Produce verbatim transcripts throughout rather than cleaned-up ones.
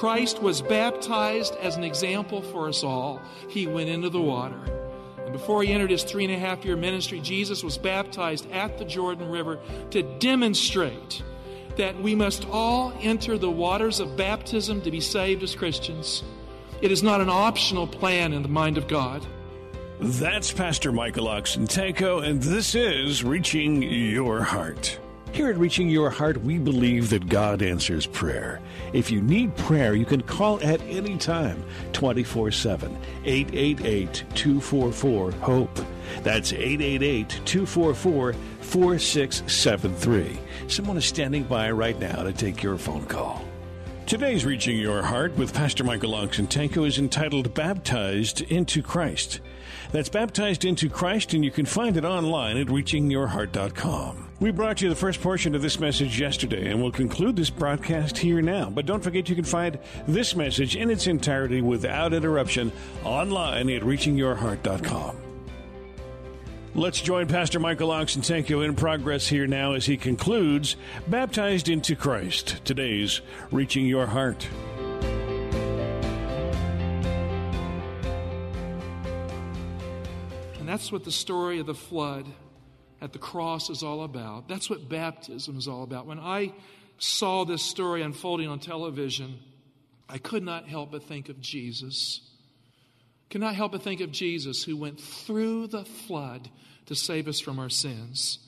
Christ was baptized as an example for us all. He went into the water. And before he entered his three and a half year ministry, Jesus was baptized at the Jordan River to demonstrate that we must all enter the waters of baptism to be saved as Christians. It is not an optional plan in the mind of God. That's Pastor Michael Oxentenko, and this is Reaching Your Heart. Here at Reaching Your Heart, we believe that God answers prayer. If you need prayer, you can call at any time, twenty-four seven, eight eight eight, two four four, HOPE. That's eight eight eight, two four four, four six seven three. Someone is standing by right now to take your phone call. Today's Reaching Your Heart with Pastor Michael Oxentenko is entitled Baptized into Christ. That's Baptized into Christ, and you can find it online at reaching your heart dot com. We brought you the first portion of this message yesterday, and we'll conclude this broadcast here now. But don't forget, you can find this message in its entirety without interruption online at reaching your heart dot com. Let's join Pastor Michael Oxentenko in progress here now as he concludes Baptized into Christ, today's Reaching Your Heart. And that's what the story of the flood at the cross is all about. That's what baptism is all about. When I saw this story unfolding on television, I could not help but think of Jesus. Cannot help but think of Jesus, who went through the flood to save us from our sins.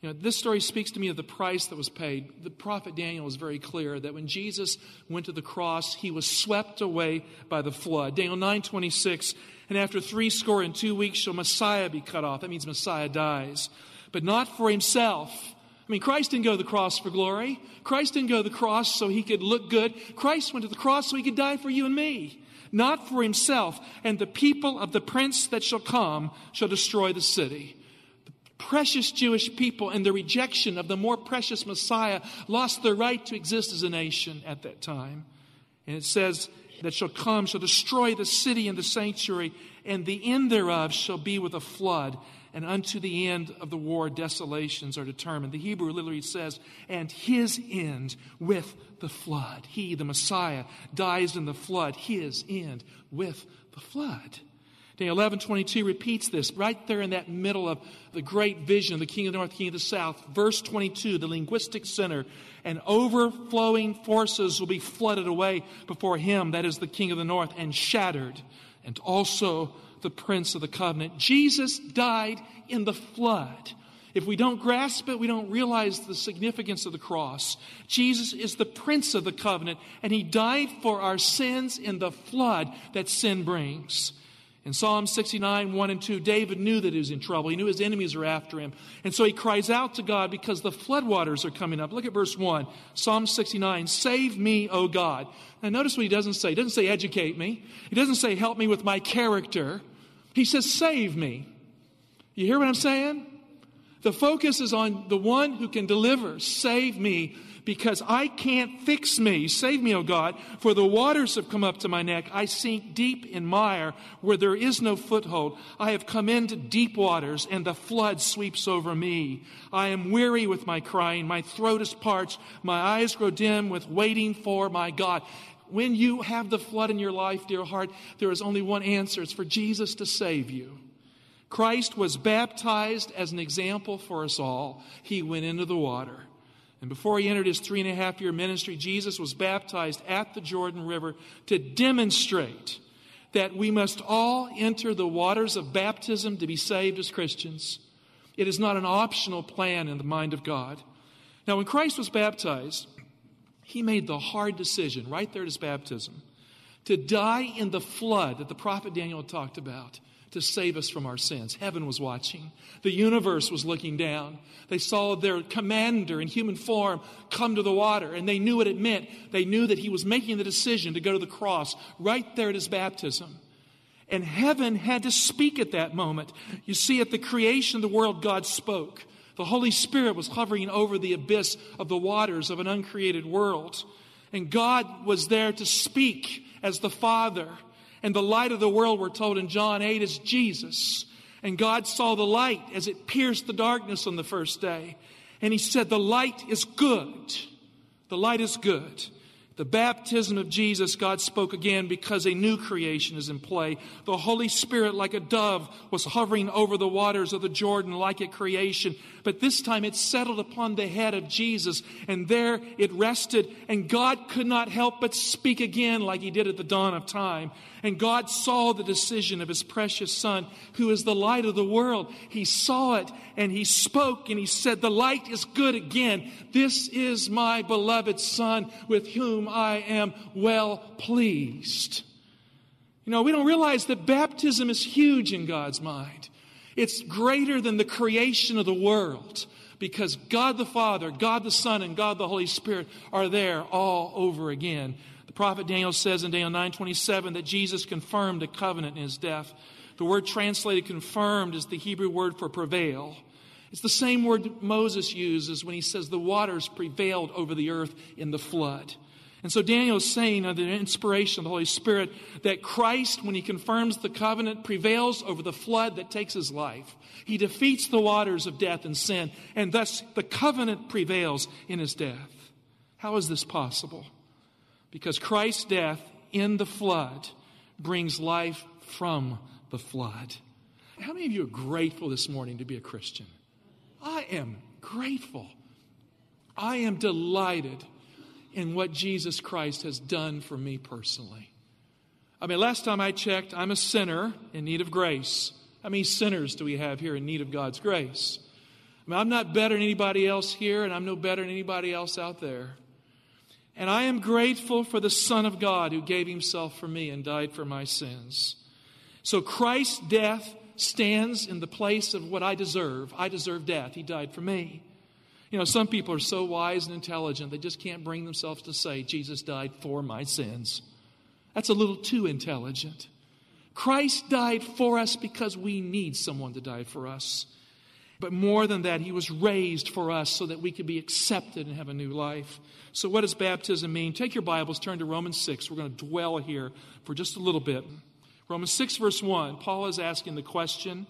You know, this story speaks to me of the price that was paid. The prophet Daniel was very clear that when Jesus went to the cross, he was swept away by the flood. Daniel nine twenty-six, and after three score and two weeks shall Messiah be cut off. That means Messiah dies, but not for himself. I mean, Christ didn't go to the cross for glory. Christ didn't go to the cross so he could look good. Christ went to the cross so he could die for you and me. Not for himself, and the people of the prince that shall come shall destroy the city. The precious Jewish people and the rejection of the more precious Messiah lost their right to exist as a nation at that time. And it says that shall come shall destroy the city and the sanctuary, and the end thereof shall be with a flood, and unto the end of the war desolations are determined. The Hebrew literally says, and his end with the flood. He, the Messiah, dies in the flood. His end with the flood. Daniel eleven twenty-two repeats this right there in that middle of the great vision of the King of the North, King of the South. Verse twenty-two, the linguistic center, and overflowing forces will be flooded away before him, that is the King of the North, and shattered, and also the Prince of the Covenant. Jesus died in the flood. If we don't grasp it, we don't realize the significance of the cross. Jesus is the Prince of the Covenant, and he died for our sins in the flood that sin brings. In Psalm sixty-nine, one and two, David knew that he was in trouble. He knew his enemies were after him. And so he cries out to God because the floodwaters are coming up. Look at verse one, Psalm sixty-nine, save me, O God. Now notice what he doesn't say. He doesn't say educate me. He doesn't say help me with my character. He says save me. You hear what I'm saying? The focus is on the one who can deliver. Save me, because I can't fix me. Save me, O God, for the waters have come up to my neck. I sink deep in mire where there is no foothold. I have come into deep waters, and the flood sweeps over me. I am weary with my crying. My throat is parched. My eyes grow dim with waiting for my God. When you have the flood in your life, dear heart, there is only one answer. It's for Jesus to save you. Christ was baptized as an example for us all. He went into the water. And before he entered his three and a half year ministry, Jesus was baptized at the Jordan River to demonstrate that we must all enter the waters of baptism to be saved as Christians. It is not an optional plan in the mind of God. Now, when Christ was baptized, he made the hard decision right there at his baptism to die in the flood that the prophet Daniel talked about, to save us from our sins. Heaven was watching. The universe was looking down. They saw their commander in human form come to the water, and they knew what it meant. They knew that he was making the decision to go to the cross right there at his baptism. And heaven had to speak at that moment. You see, at the creation of the world, God spoke. The Holy Spirit was hovering over the abyss of the waters of an uncreated world. And God was there to speak as the Father. And the light of the world, we're told in John eight, is Jesus. And God saw the light as it pierced the darkness on the first day. And he said, the light is good. The light is good. The baptism of Jesus, God spoke again because a new creation is in play. The Holy Spirit, like a dove, was hovering over the waters of the Jordan like a creation. But this time it settled upon the head of Jesus, and there it rested. And God could not help but speak again like he did at the dawn of time. And God saw the decision of his precious Son, who is the light of the world. He saw it, and he spoke, and he said, "The light is good again. This is my beloved Son, with whom I am well pleased." You know, we don't realize that baptism is huge in God's mind. It's greater than the creation of the world, because God the Father, God the Son, and God the Holy Spirit are there all over again. The prophet Daniel says in Daniel nine twenty-seven that Jesus confirmed a covenant in his death. The word translated confirmed is the Hebrew word for prevail. It's the same word Moses uses when he says the waters prevailed over the earth in the flood. And so Daniel is saying, under the inspiration of the Holy Spirit, that Christ, when he confirms the covenant, prevails over the flood that takes his life. He defeats the waters of death and sin, and thus the covenant prevails in his death. How is this possible? Because Christ's death in the flood brings life from the flood. How many of you are grateful this morning to be a Christian? I am grateful. I am delighted in what Jesus Christ has done for me personally. I mean, last time I checked, I'm a sinner in need of grace. How many sinners do we have here in need of God's grace? I mean, I'm not better than anybody else here, and I'm no better than anybody else out there. And I am grateful for the Son of God who gave himself for me and died for my sins. So Christ's death stands in the place of what I deserve. I deserve death. He died for me. You know, some people are so wise and intelligent, they just can't bring themselves to say, Jesus died for my sins. That's a little too intelligent. Christ died for us because we need someone to die for us. But more than that, he was raised for us so that we could be accepted and have a new life. So what does baptism mean? Take your Bibles, turn to Romans six. We're going to dwell here for just a little bit. Romans six, verse one, Paul is asking the question.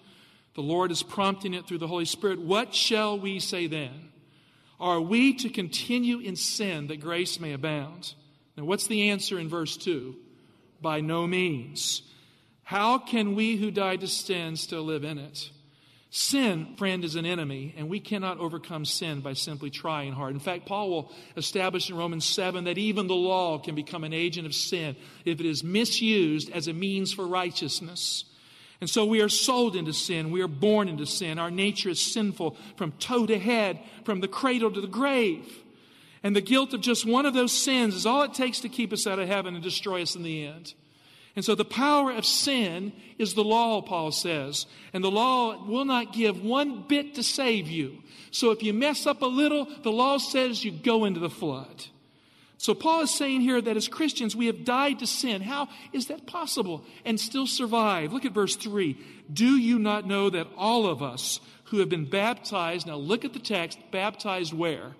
The Lord is prompting it through the Holy Spirit. What shall we say then? Are we to continue in sin that grace may abound? Now, what's the answer in verse two? By no means. How can we who died to sin still live in it? Sin, friend, is an enemy, and we cannot overcome sin by simply trying hard. In fact, Paul will establish in Romans seven that even the law can become an agent of sin if it is misused as a means for righteousness. And so we are sold into sin. We are born into sin. Our nature is sinful from toe to head, from the cradle to the grave. And the guilt of just one of those sins is all it takes to keep us out of heaven and destroy us in the end. And so the power of sin is the law, Paul says. And the law will not give one bit to save you. So if you mess up a little, the law says you go into the flood. So Paul is saying here that as Christians, we have died to sin. How is that possible and still survive? Look at verse three. Do you not know that all of us who have been baptized, now look at the text, baptized where?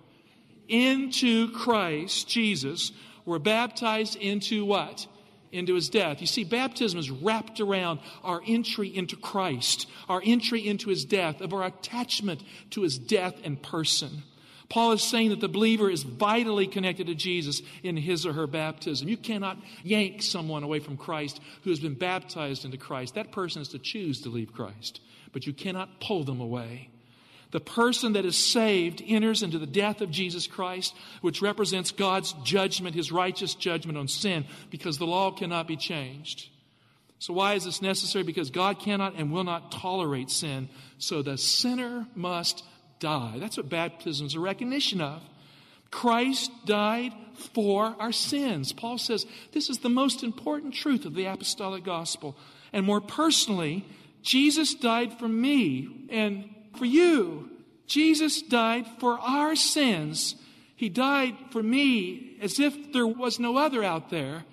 Into Christ Jesus, were baptized into what? Into his death. You see, baptism is wrapped around our entry into Christ, our entry into his death, of our attachment to his death and person. Paul is saying that the believer is vitally connected to Jesus in his or her baptism. You cannot yank someone away from Christ who has been baptized into Christ. That person is to choose to leave Christ, but you cannot pull them away. The person that is saved enters into the death of Jesus Christ, which represents God's judgment, his righteous judgment on sin, because the law cannot be changed. So why is this necessary? Because God cannot and will not tolerate sin, so the sinner must die. That's what baptism is a recognition of. Christ died for our sins. Paul says this is the most important truth of the apostolic gospel. And more personally, Jesus died for me and for you. Jesus died for our sins. He died for me as if there was no other out there.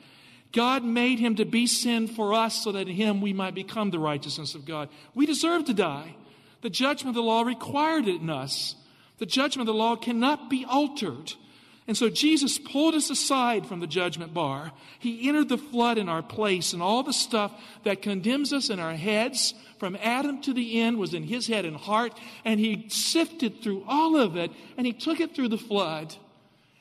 God made him to be sin for us so that in him we might become the righteousness of God. We deserve to die. The judgment of the law required it in us. The judgment of the law cannot be altered. And so Jesus pulled us aside from the judgment bar. He entered the flood in our place, and all the stuff that condemns us in our heads from Adam to the end was in his head and heart, and he sifted through all of it, and he took it through the flood.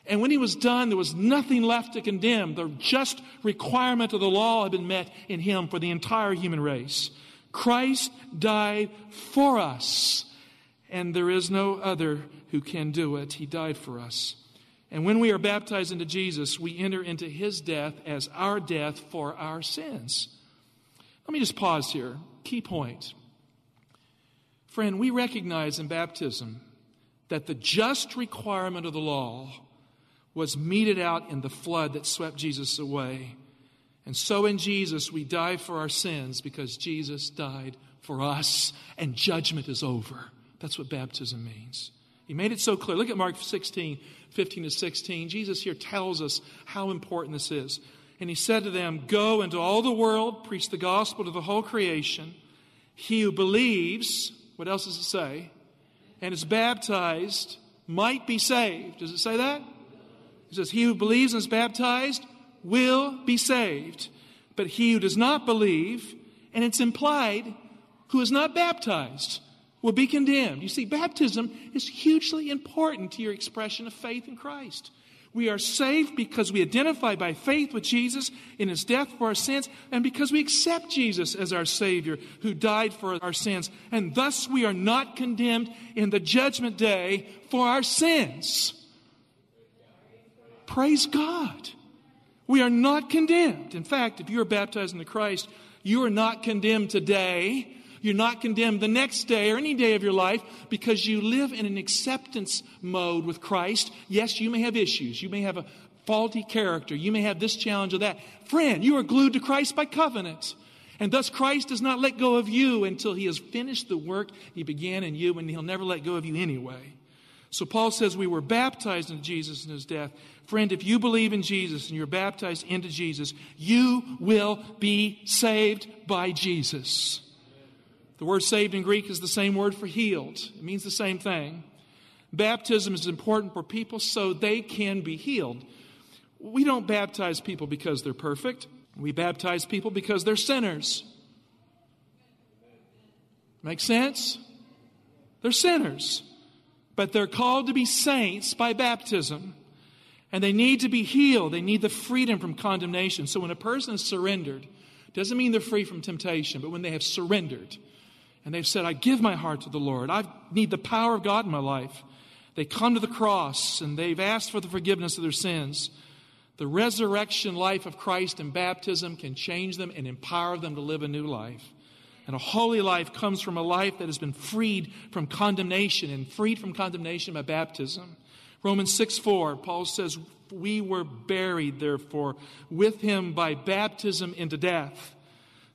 And when he was done, there was nothing left to condemn. The just requirement of the law had been met in him for the entire human race. Christ died for us, and there is no other who can do it. He died for us. And when we are baptized into Jesus, we enter into his death as our death for our sins. Let me just pause here. Key point. Friend, we recognize in baptism that the just requirement of the law was meted out in the flood that swept Jesus away. And so in Jesus, we die for our sins because Jesus died for us and judgment is over. That's what baptism means. He made it so clear. Look at Mark sixteen, fifteen to sixteen. Jesus here tells us how important this is. And he said to them, "Go into all the world, preach the gospel to the whole creation. He who believes," what else does it say? "And is baptized might be saved." Does it say that? It says, "He who believes and is baptized will be saved. But he who does not believe," and it's implied, "who is not baptized will be condemned." You see, baptism is hugely important to your expression of faith in Christ. We are saved because we identify by faith with Jesus in his death for our sins, and because we accept Jesus as our Savior who died for our sins. And thus we are not condemned in the judgment day for our sins. Praise God. We are not condemned. In fact, if you are baptized into Christ, you are not condemned today. You're not condemned the next day or any day of your life because you live in an acceptance mode with Christ. Yes, you may have issues. You may have a faulty character. You may have this challenge or that. Friend, you are glued to Christ by covenant. And thus Christ does not let go of you until he has finished the work he began in you, and he'll never let go of you anyway. So Paul says we were baptized into Jesus and his death. Friend, if you believe in Jesus and you're baptized into Jesus, you will be saved by Jesus. The word saved in Greek is the same word for healed. It means the same thing. Baptism is important for people so they can be healed. We don't baptize people because they're perfect. We baptize people because they're sinners. Make sense? They're sinners. But they're called to be saints by baptism. And they need to be healed. They need the freedom from condemnation. So when a person is surrendered, doesn't mean they're free from temptation, but when they have surrendered, and they've said, "I give my heart to the Lord. I need the power of God in my life." They come to the cross and they've asked for the forgiveness of their sins. The resurrection life of Christ and baptism can change them and empower them to live a new life. And a holy life comes from a life that has been freed from condemnation, and freed from condemnation by baptism. Romans six four, Paul says, "We were buried, therefore, with him by baptism into death,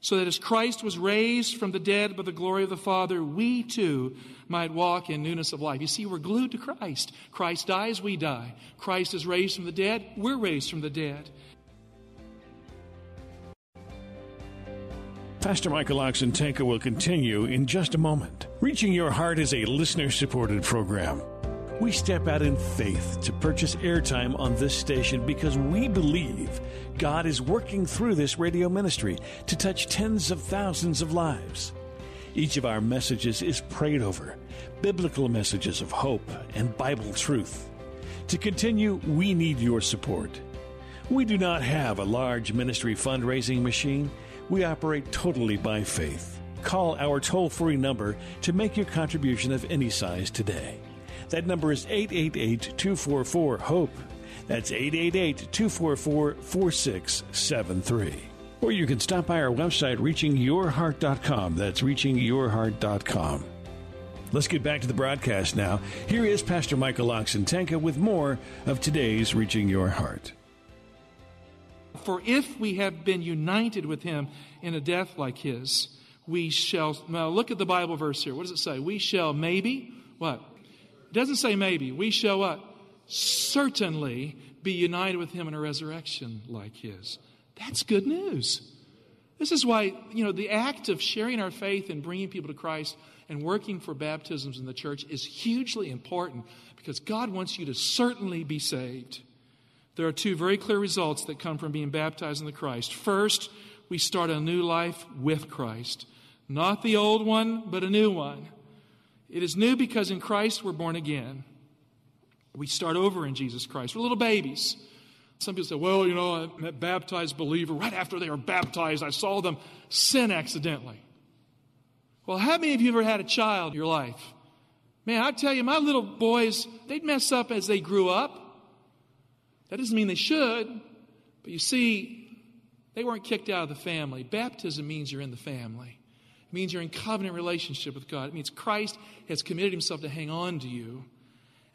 so that as Christ was raised from the dead by the glory of the Father, we too might walk in newness of life." You see, we're glued to Christ. Christ dies, we die. Christ is raised from the dead, we're raised from the dead. Pastor Michael Oxentenko will continue in just a moment. Reaching Your Heart is a listener-supported program. We step out in faith to purchase airtime on this station because we believe God is working through this radio ministry to touch tens of thousands of lives. Each of our messages is prayed over, biblical messages of hope and Bible truth. To continue, we need your support. We do not have a large ministry fundraising machine. We operate totally by faith. Call our toll-free number to make your contribution of any size today. That number is eight eight eight, two four four, HOPE. That's eight eight eight, two four four, four six seven three. Or you can stop by our website, reaching your heart dot com. That's reaching your heart dot com. Let's get back to the broadcast now. Here is Pastor Michael Oxentenko with more of today's Reaching Your Heart. "For if we have been united with him in a death like his, we shall..." Now look at the Bible verse here. What does it say? We shall maybe... what? It doesn't say maybe. We shall what? Certainly be united with him in a resurrection like his. That's good news. This is why, you know, the act of sharing our faith and bringing people to Christ and working for baptisms in the church is hugely important, because God wants you to certainly be saved. There are two very clear results that come from being baptized in the Christ. First, we start a new life with Christ. Not the old one, but a new one. It is new because in Christ we're born again. We start over in Jesus Christ. We're little babies. Some people say, well, you know, a baptized believer, right after they were baptized, I saw them sin accidentally. Well, how many of you ever had a child in your life? Man, I tell you, my little boys, they'd mess up as they grew up. That doesn't mean they should. But you see, they weren't kicked out of the family. Baptism means you're in the family. It means you're in covenant relationship with God. It means Christ has committed himself to hang on to you.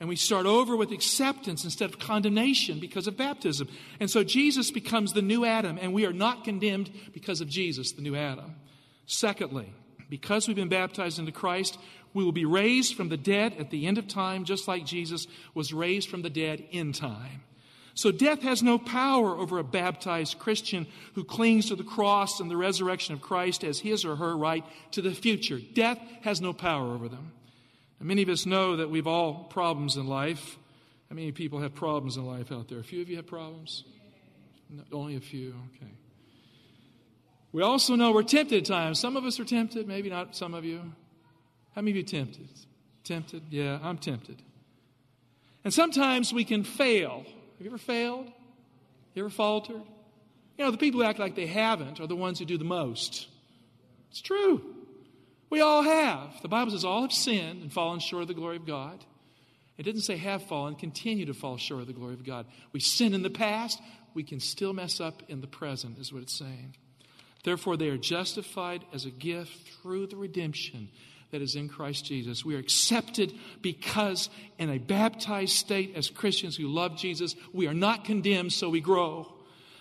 And we start over with acceptance instead of condemnation because of baptism. And so Jesus becomes the new Adam, and we are not condemned because of Jesus, the new Adam. Secondly, because we've been baptized into Christ, we will be raised from the dead at the end of time, just like Jesus was raised from the dead in time. So death has no power over a baptized Christian who clings to the cross and the resurrection of Christ as his or her right to the future. Death has no power over them. And many of us know that we've all problems in life. How many people have problems in life out there? A few of you have problems? No, only a few, okay. We also know we're tempted at times. Some of us are tempted, maybe not some of you. How many of you are tempted? Tempted? Yeah, I'm tempted. And sometimes we can fail. Have you ever failed? You ever faltered? You know, the people who act like they haven't are the ones who do the most. It's true. We all have. The Bible says all have sinned and fallen short of the glory of God. It didn't say have fallen, continue to fall short of the glory of God. We sin in the past. We can still mess up in the present is what it's saying. Therefore, they are justified as a gift through the redemption that is in Christ Jesus. We are accepted because in a baptized state as Christians who love Jesus, we are not condemned, so we grow.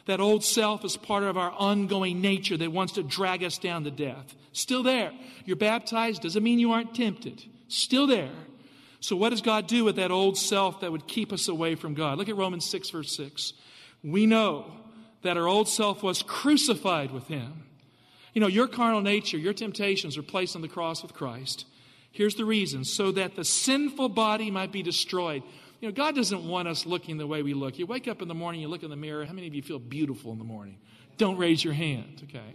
That old self is part of our ongoing nature that wants to drag us down to death. Still there. You're baptized doesn't mean you aren't tempted. Still there. So what does God do with that old self that would keep us away from God? Look at Romans six, verse six. We know that our old self was crucified with him. You know, your carnal nature, your temptations are placed on the cross with Christ. Here's the reason. So that the sinful body might be destroyed. You know, God doesn't want us looking the way we look. You wake up in the morning, you look in the mirror. How many of you feel beautiful in the morning? Don't raise your hand, okay?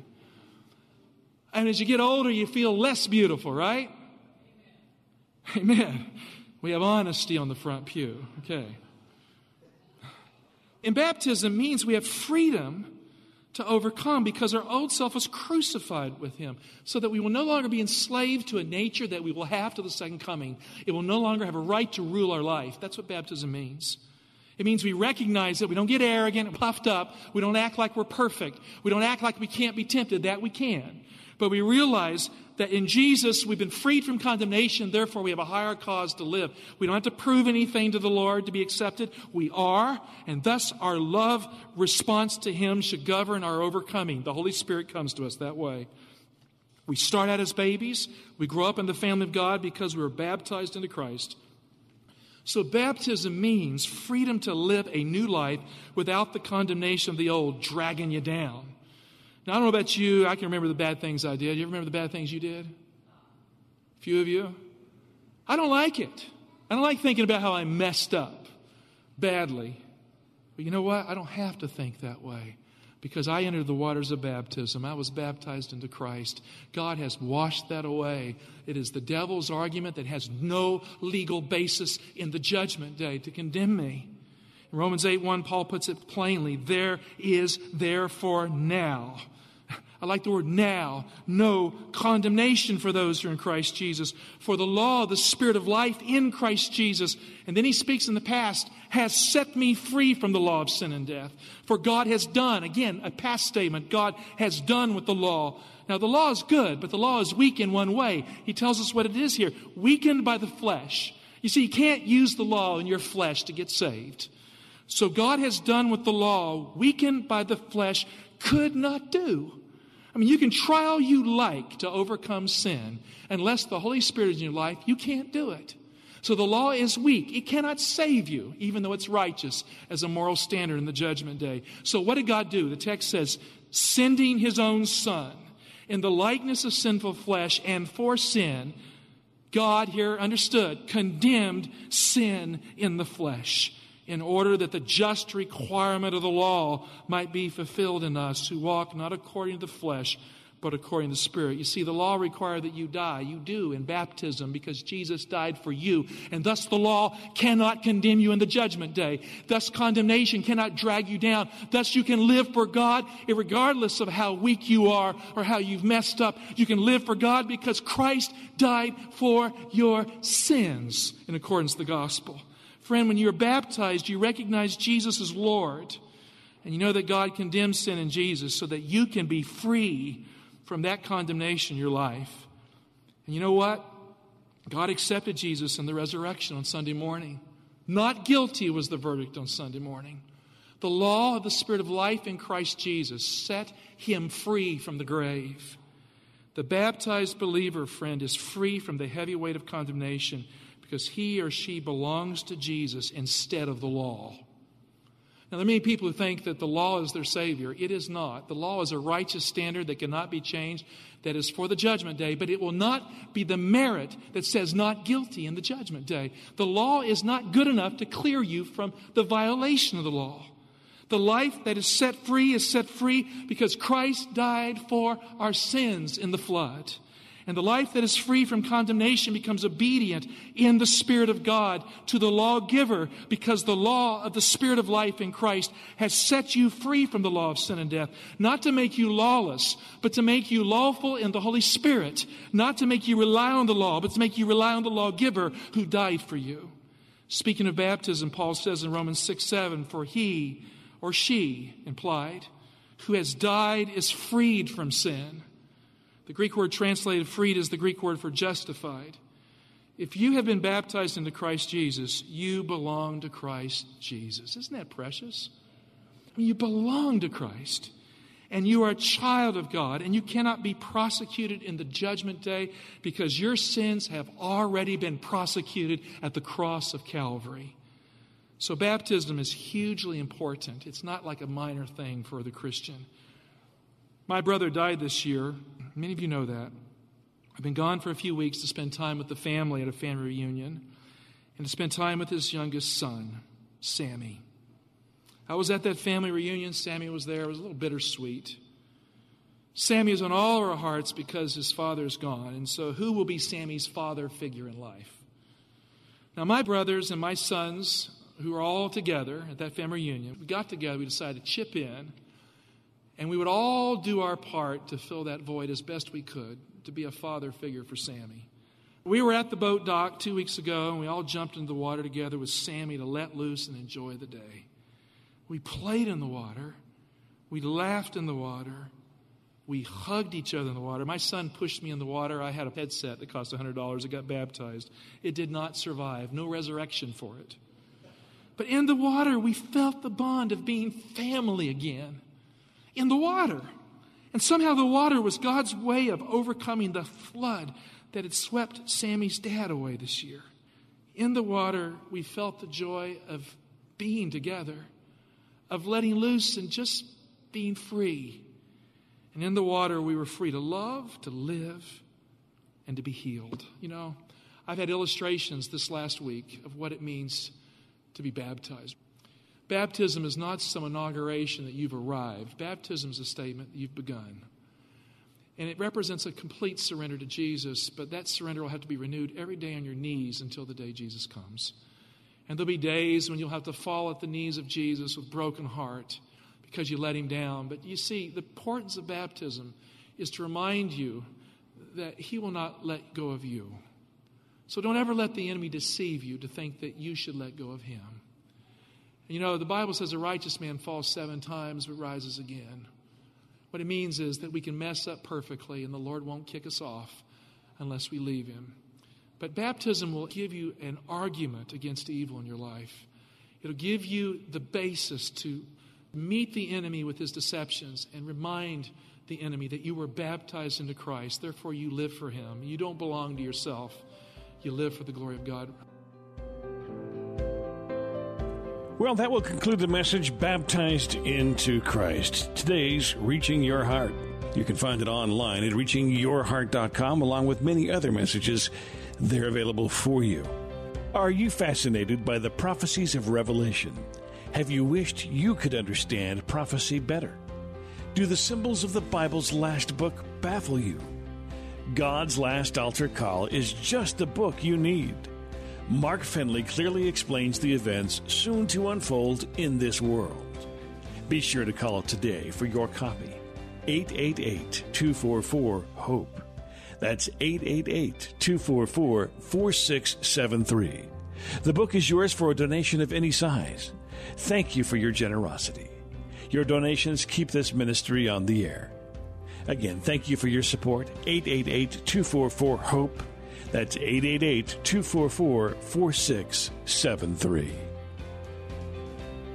And as you get older, you feel less beautiful, right? Amen. Amen. We have honesty on the front pew, okay? And baptism means we have freedom to overcome because our old self was crucified with him so that we will no longer be enslaved to a nature that we will have to the second coming. It will no longer have a right to rule our life. That's what baptism means. It means we recognize that we don't get arrogant and puffed up. We don't act like we're perfect. We don't act like we can't be tempted. That we can. But we realize that in Jesus we've been freed from condemnation. Therefore, we have a higher cause to live. We don't have to prove anything to the Lord to be accepted. We are, and thus our love response to him should govern our overcoming. The Holy Spirit comes to us that way. We start out as babies. We grow up in the family of God because we were baptized into Christ. So baptism means freedom to live a new life without the condemnation of the old dragging you down. Now, I don't know about you. I can remember the bad things I did. You ever remember the bad things you did? A few of you? I don't like it. I don't like thinking about how I messed up badly. But you know what? I don't have to think that way because I entered the waters of baptism. I was baptized into Christ. God has washed that away. It is the devil's argument that has no legal basis in the judgment day to condemn me. In Romans eight one, Paul puts it plainly. There is therefore now. I like the word now. No condemnation for those who are in Christ Jesus. For the law, the spirit of life in Christ Jesus. And then he speaks in the past, has set me free from the law of sin and death. For God has done, again, a past statement. God has done with the law. Now the law is good, but the law is weak in one way. He tells us what it is here. Weakened by the flesh. You see, you can't use the law in your flesh to get saved. So God has done what the law, weakened by the flesh, could not do. I mean, you can try all you like to overcome sin. Unless the Holy Spirit is in your life, you can't do it. So the law is weak. It cannot save you, even though it's righteous as a moral standard in the judgment day. So what did God do? The text says, sending his own son in the likeness of sinful flesh and for sin, God here understood, condemned sin in the flesh. In order that the just requirement of the law might be fulfilled in us who walk not according to the flesh, but according to the Spirit. You see, the law required that you die. You do in baptism because Jesus died for you. And thus the law cannot condemn you in the judgment day. Thus condemnation cannot drag you down. Thus you can live for God regardless of how weak you are or how you've messed up. You can live for God because Christ died for your sins in accordance with the gospel. Friend, when you're baptized, you recognize Jesus as Lord. And you know that God condemns sin in Jesus so that you can be free from that condemnation in your life. And you know what? God accepted Jesus in the resurrection on Sunday morning. Not guilty was the verdict on Sunday morning. The law of the Spirit of life in Christ Jesus set him free from the grave. The baptized believer, friend, is free from the heavy weight of condemnation because he or she belongs to Jesus instead of the law. Now, there are many people who think that the law is their Savior. It is not. The law is a righteous standard that cannot be changed, that is for the judgment day, but it will not be the merit that says not guilty in the judgment day. The law is not good enough to clear you from the violation of the law. The life that is set free is set free because Christ died for our sins in the flood. And the life that is free from condemnation becomes obedient in the Spirit of God to the lawgiver because the law of the Spirit of life in Christ has set you free from the law of sin and death, not to make you lawless, but to make you lawful in the Holy Spirit, not to make you rely on the law, but to make you rely on the lawgiver who died for you. Speaking of baptism, Paul says in Romans six seven, for he or she, implied, who has died is freed from sin. The Greek word translated freed is the Greek word for justified. If you have been baptized into Christ Jesus, you belong to Christ Jesus. Isn't that precious? I mean, you belong to Christ, and you are a child of God, and you cannot be prosecuted in the judgment day because your sins have already been prosecuted at the cross of Calvary. So baptism is hugely important. It's not like a minor thing for the Christian. My brother died this year. Many of you know that. I've been gone for a few weeks to spend time with the family at a family reunion and to spend time with his youngest son, Sammy. I was at that family reunion. Sammy was there. It was a little bittersweet. Sammy is on all our hearts because his father is gone. And so who will be Sammy's father figure in life? Now, my brothers and my sons, who were all together at that family reunion, we got together, we decided to chip in, and we would all do our part to fill that void as best we could, to be a father figure for Sammy. We were at the boat dock two weeks ago, and we all jumped into the water together with Sammy to let loose and enjoy the day. We played in the water. We laughed in the water. We hugged each other in the water. My son pushed me in the water. I had a headset that cost one hundred dollars. It got baptized. It did not survive. No resurrection for it. But in the water, we felt the bond of being family again. In the water. And somehow the water was God's way of overcoming the flood that had swept Sammy's dad away this year. In the water, we felt the joy of being together, of letting loose and just being free. And in the water, we were free to love, to live, and to be healed. You know, I've had illustrations this last week of what it means to be baptized. Baptism is not some inauguration that you've arrived. Baptism is a statement that you've begun. And it represents a complete surrender to Jesus, but that surrender will have to be renewed every day on your knees until the day Jesus comes. And there'll be days when you'll have to fall at the knees of Jesus with broken heart because you let him down. But you see, the importance of baptism is to remind you that he will not let go of you. So don't ever let the enemy deceive you to think that you should let go of him. You know, the Bible says a righteous man falls seven times but rises again. What it means is that we can mess up perfectly and the Lord won't kick us off unless we leave him. But baptism will give you an argument against evil in your life. It'll give you the basis to meet the enemy with his deceptions and remind the enemy that you were baptized into Christ. Therefore, you live for him. You don't belong to yourself. You live for the glory of God. Well, that will conclude the message, Baptized into Christ, today's Reaching Your Heart. You can find it online at reaching your heart dot com, along with many other messages. They're available for you. Are you fascinated by the prophecies of Revelation? Have you wished you could understand prophecy better? Do the symbols of the Bible's last book baffle you? God's Last Altar Call is just the book you need. Mark Findley clearly explains the events soon to unfold in this world. Be sure to call today for your copy, eight eight eight, two four four, HOPE. That's eight eight eight, two four four, four six seven three. The book is yours for a donation of any size. Thank you for your generosity. Your donations keep this ministry on the air. Again, thank you for your support, eight eight eight, two four four, HOPE. That's eight eight eight, two four four, four six seven three.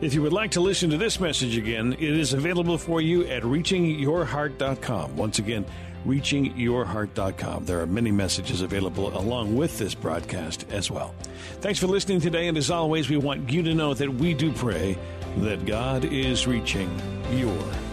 If you would like to listen to this message again, it is available for you at reaching your heart dot com. Once again, reaching your heart dot com. There are many messages available along with this broadcast as well. Thanks for listening today, and as always, we want you to know that we do pray that God is reaching your